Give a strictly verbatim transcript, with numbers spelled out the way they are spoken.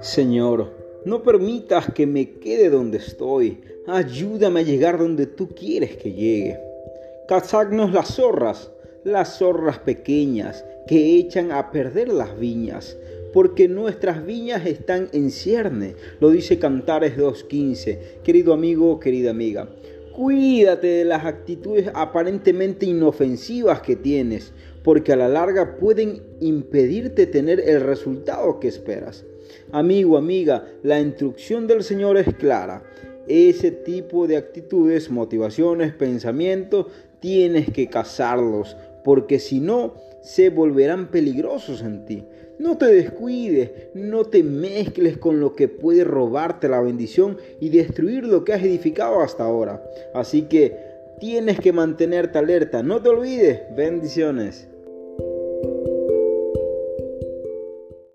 Señor, no permitas que me quede donde estoy. Ayúdame a llegar donde tú quieres que llegue. Cazadnos las zorras, las zorras pequeñas que echan a perder las viñas, porque nuestras viñas están en cierne. Lo dice Cantares dos quince. Querido amigo, querida amiga, cuídate de las actitudes aparentemente inofensivas que tienes, porque a la larga pueden impedirte tener el resultado que esperas. Amigo, amiga, la instrucción del Señor es clara. Ese tipo de actitudes, motivaciones, pensamientos, tienes que cazarlos, porque si no, se volverán peligrosos en ti. No te descuides, no te mezcles con lo que puede robarte la bendición y destruir lo que has edificado hasta ahora. Así que tienes que mantenerte alerta. No te olvides. Bendiciones.